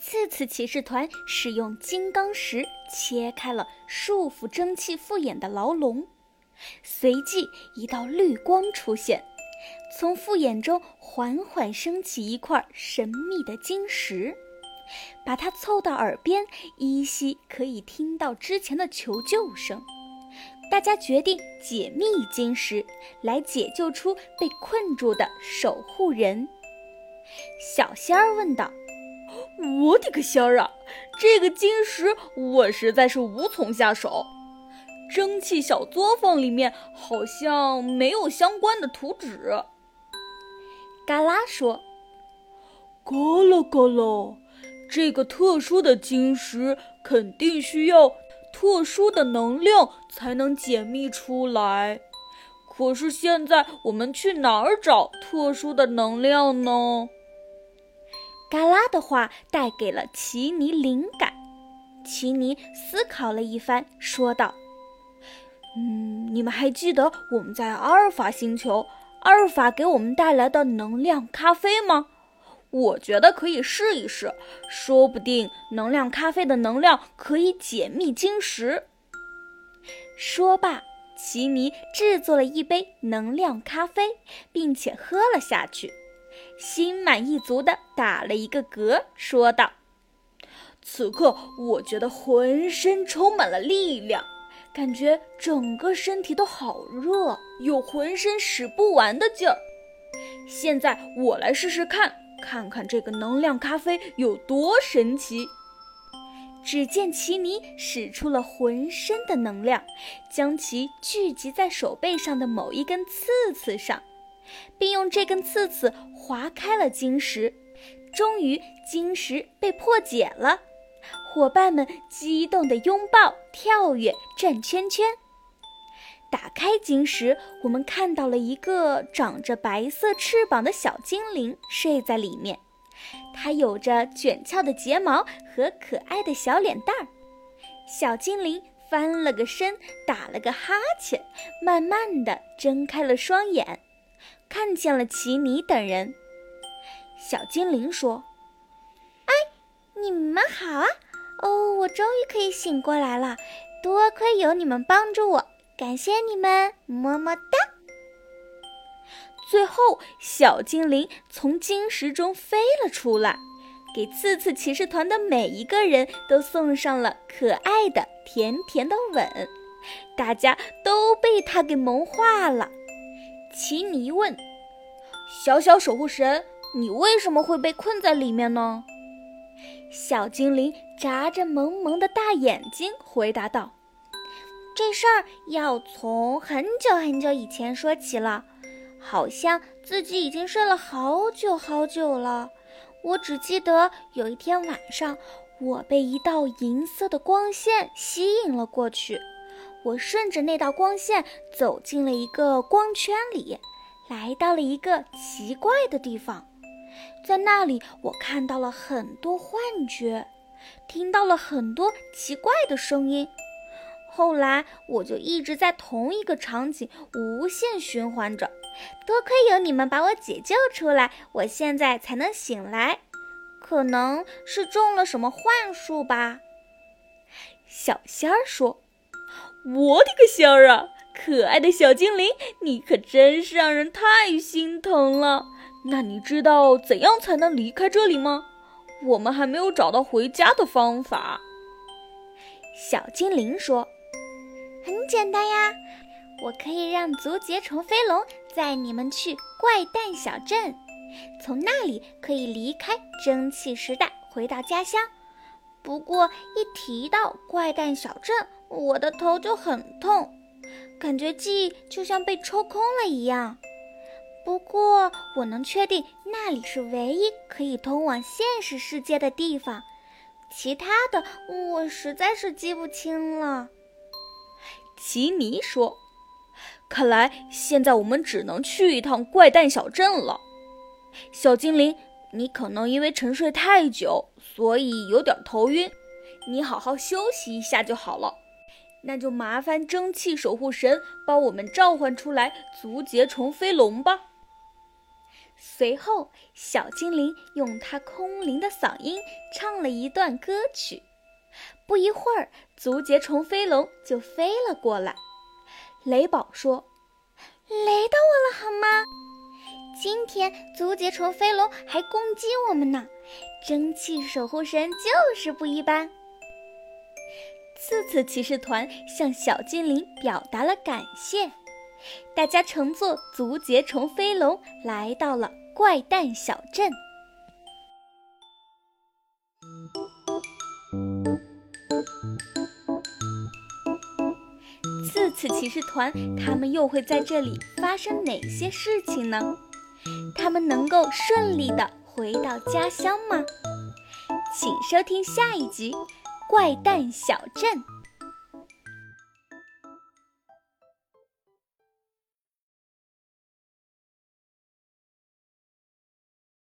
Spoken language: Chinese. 次次骑士团使用金刚石切开了束缚蒸汽复眼的牢笼，随即一道绿光出现，从复眼中缓缓升起一块神秘的金石，把它凑到耳边，依稀可以听到之前的求救声。大家决定解密金石，来解救出被困住的守护人。小仙儿问道：我的个仙儿啊，这个金石我实在是无从下手，蒸汽小作坊里面好像没有相关的图纸。嘎啦说：嘎啦嘎啦，这个特殊的金石肯定需要特殊的能量才能解密出来，可是现在我们去哪儿找特殊的能量呢？嘎啦的话带给了奇尼灵感，奇尼思考了一番，说道：你们还记得我们在阿尔法星球，阿尔法给我们带来的能量咖啡吗？我觉得可以试一试，说不定能量咖啡的能量可以解密金石。说罢，奇尼制作了一杯能量咖啡，并且喝了下去，心满意足地打了一个嗝，说道：此刻我觉得浑身充满了力量，感觉整个身体都好热，有浑身使不完的劲儿。现在我来试试看看这个能量咖啡有多神奇。只见奇尼使出了浑身的能量，将其聚集在手背上的某一根刺刺上，并用这根刺刺划开了金石。终于金石被破解了，伙伴们激动地拥抱、跳跃、转圈圈。打开金石，我们看到了一个长着白色翅膀的小精灵睡在里面，它有着卷翘的睫毛和可爱的小脸蛋儿。小精灵翻了个身，打了个哈欠，慢慢地睁开了双眼，看见了奇尼等人。小精灵说：哎，你们好啊，我终于可以醒过来了，多亏有你们帮助我，感谢你们，么么哒。最后，小精灵从金石中飞了出来，给刺刺骑士团的每一个人都送上了可爱的甜甜的吻，大家都被他给萌化了。奇尼问：小小守护神，你为什么会被困在里面呢？小精灵眨着萌萌的大眼睛回答道：这事儿要从很久很久以前说起了，好像自己已经睡了好久好久了。我只记得有一天晚上，我被一道银色的光线吸引了过去，我顺着那道光线走进了一个光圈里，来到了一个奇怪的地方。在那里，我看到了很多幻觉，听到了很多奇怪的声音。后来我就一直在同一个场景无限循环着，多亏有你们把我解救出来，我现在才能醒来，可能是中了什么幻术吧。小仙儿说：我的个仙儿啊，可爱的小精灵，你可真是让人太心疼了。那你知道怎样才能离开这里吗？我们还没有找到回家的方法。小精灵说：很简单呀，我可以让足节虫飞龙载你们去怪诞小镇，从那里可以离开蒸汽时代回到家乡。不过一提到怪诞小镇，我的头就很痛，感觉记忆就像被抽空了一样。不过我能确定那里是唯一可以通往现实世界的地方，其他的我实在是记不清了。奇尼说：看来现在我们只能去一趟怪诞小镇了。小精灵，你可能因为沉睡太久，所以有点头晕，你好好休息一下就好了。那就麻烦蒸汽守护神帮我们召唤出来足节虫飞龙吧。随后，小精灵用它空灵的嗓音唱了一段歌曲。不一会儿，足节虫飞龙就飞了过来。雷宝说：“雷到我了，好吗？今天足节虫飞龙还攻击我们呢，蒸汽守护神就是不一般。”刺刺骑士团向小精灵表达了感谢。大家乘坐足节虫飞龙来到了怪诞小镇。刺刺骑士团他们又会在这里发生哪些事情呢？他们能够顺利地回到家乡吗？请收听下一集《怪诞小镇》。